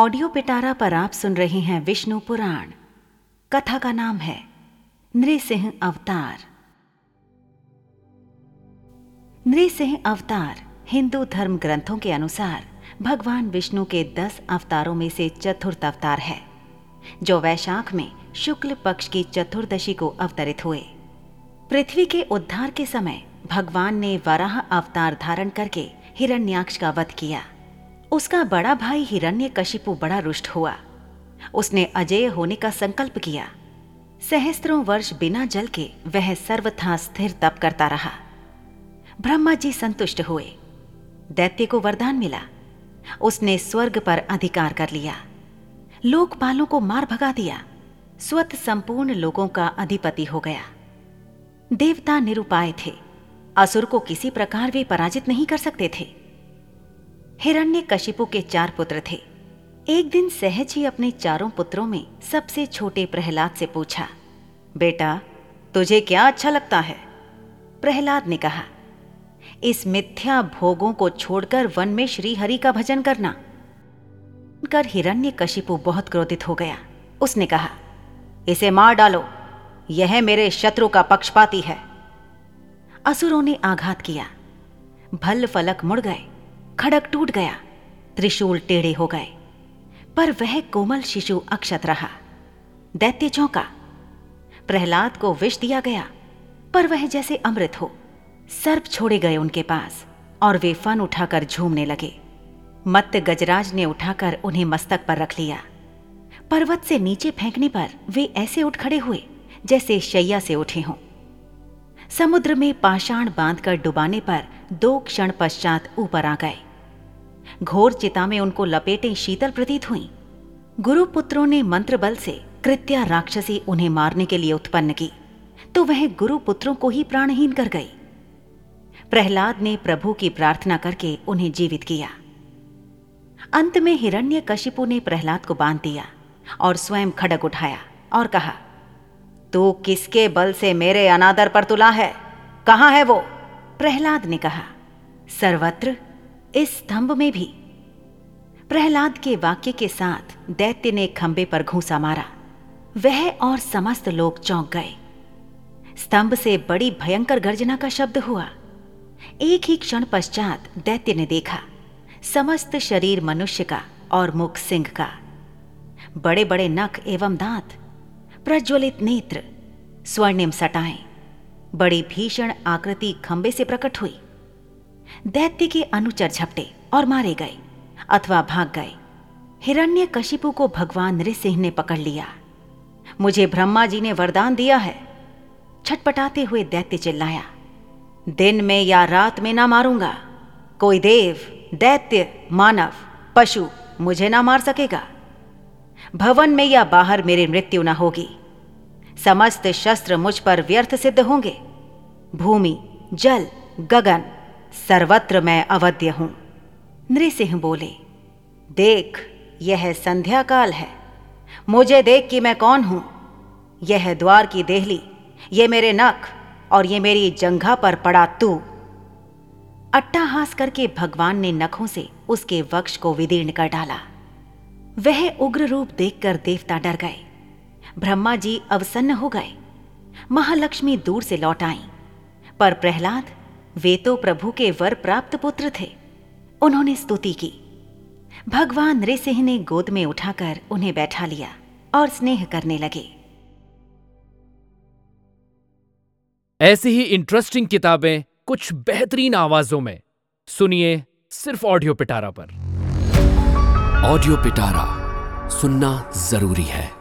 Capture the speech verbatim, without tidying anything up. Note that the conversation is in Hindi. ऑडियो पिटारा पर आप सुन रहे हैं विष्णु पुराण। कथा का नाम है नृसिंह अवतार। नृसिंह अवतार हिंदू धर्म ग्रंथों के अनुसार भगवान विष्णु के दस अवतारों में से चतुर्थ अवतार है, जो वैशाख में शुक्ल पक्ष की चतुर्दशी को अवतरित हुए। पृथ्वी के उद्धार के समय भगवान ने वराह अवतार धारण करके हिरण्यक्ष का वध किया। उसका बड़ा भाई हिरण्यकशिपु बड़ा रुष्ट हुआ। उसने अजेय होने का संकल्प किया। सहस्त्रों वर्ष बिना जल के वह सर्वथा स्थिर तप करता रहा। ब्रह्मा जी संतुष्ट हुए। दैत्य को वरदान मिला। उसने स्वर्ग पर अधिकार कर लिया। लोकपालों को मार भगा दिया। स्वत संपूर्ण लोगों का अधिपति हो गया। देवता निरुपाय थे। असुर को किसी प्रकार वे पराजित नहीं कर सकते थे। हिरण्यकशिपु के चार पुत्र थे। एक दिन सहज ही अपने चारों पुत्रों में सबसे छोटे प्रहलाद से पूछा, बेटा तुझे क्या अच्छा लगता है? प्रहलाद ने कहा, इस मिथ्या भोगों को छोड़कर वन में श्री हरि का भजन करना। कर हिरण्यकशिपु बहुत क्रोधित हो गया। उसने कहा, इसे मार डालो, यह मेरे शत्रु का पक्षपाती है। असुरों ने आघात किया। भल्ल फलक मुड़ गए, खड़क टूट गया, त्रिशूल टेढ़े हो गए, पर वह कोमल शिशु अक्षत रहा। दैत्य चौंका। प्रहलाद को विष दिया गया, पर वह जैसे अमृत हो। सर्प छोड़े गए उनके पास और वे फन उठाकर झूमने लगे। मत्त गजराज ने उठाकर उन्हें मस्तक पर रख लिया। पर्वत से नीचे फेंकने पर वे ऐसे उठ खड़े हुए जैसे शैया से उठे हों। समुद्र में पाषाण बांधकर डुबाने पर दो क्षण पश्चात ऊपर आ गए। घोर चिता में उनको लपेटें शीतल प्रतीत हुईं। गुरुपुत्रों ने मंत्र बल से कृत्या राक्षसी उन्हें मारने के लिए उत्पन्न की, तो वह गुरुपुत्रों को ही प्राणहीन कर गई। प्रहलाद ने प्रभु की प्रार्थना करके उन्हें जीवित किया। अंत में हिरण्यकशिपु ने प्रहलाद को बांध दिया और स्वयं खड्ग उठाया और कहा, तू किसके बल से मेरे अनादर पर तुला है? कहाँ है वो? प्रहलाद ने कहा, सर्वत्र, इस स्तंभ में भी। प्रहलाद के वाक्य के साथ दैत्य ने खंबे पर घूंसा मारा। वह और समस्त लोग चौंक गए। स्तंभ से बड़ी भयंकर गर्जना का शब्द हुआ। एक ही क्षण पश्चात दैत्य ने देखा, समस्त शरीर मनुष्य का और मुख सिंह का, बड़े बड़े नख एवं दांत, प्रज्वलित नेत्र, स्वर्णिम सटाएं, बड़ी भीषण आकृति खंबे से प्रकट हुई। दैत्य के अनुचर झपटे और मारे गए अथवा भाग गए। हिरण्यकशिपु को भगवान नृसिंह ने पकड़ लिया। मुझे ब्रह्मा जी ने वरदान दिया है। छटपटाते हुए दैत्य चिल्लाया, दिन में या रात में ना मारूंगा। कोई देव, दैत्य, मानव, पशु मुझे ना मार सकेगा। भवन में या बाहर मेरी मृत्यु न होगी। समस्त शस्त्र मुझ पर व्यर्थ सिद्ध होंगे। भूमि, जल, गगन, सर्वत्र मैं अवध्य हूं। नृसिंह बोले, देख, यह संध्या काल है। मुझे देख कि मैं कौन हूं। यह द्वार की देहली, ये मेरे नख और ये मेरी जंघा पर पड़ा तू। अट्टहास करके भगवान ने नखों से उसके वक्ष को विदीर्ण कर डाला। वह उग्र रूप देखकर देवता डर गए। ब्रह्मा जी अवसन्न हो गए। महालक्ष्मी दूर से लौट आईं, पर प्रहलाद, वे तो प्रभु के वर प्राप्त पुत्र थे। उन्होंने स्तुति की। भगवान नृसिंह ने गोद में उठाकर उन्हें बैठा लिया और स्नेह करने लगे। ऐसी ही इंटरेस्टिंग किताबें कुछ बेहतरीन आवाजों में सुनिए सिर्फ ऑडियो पिटारा पर। ऑडियो पिटारा सुनना जरूरी है।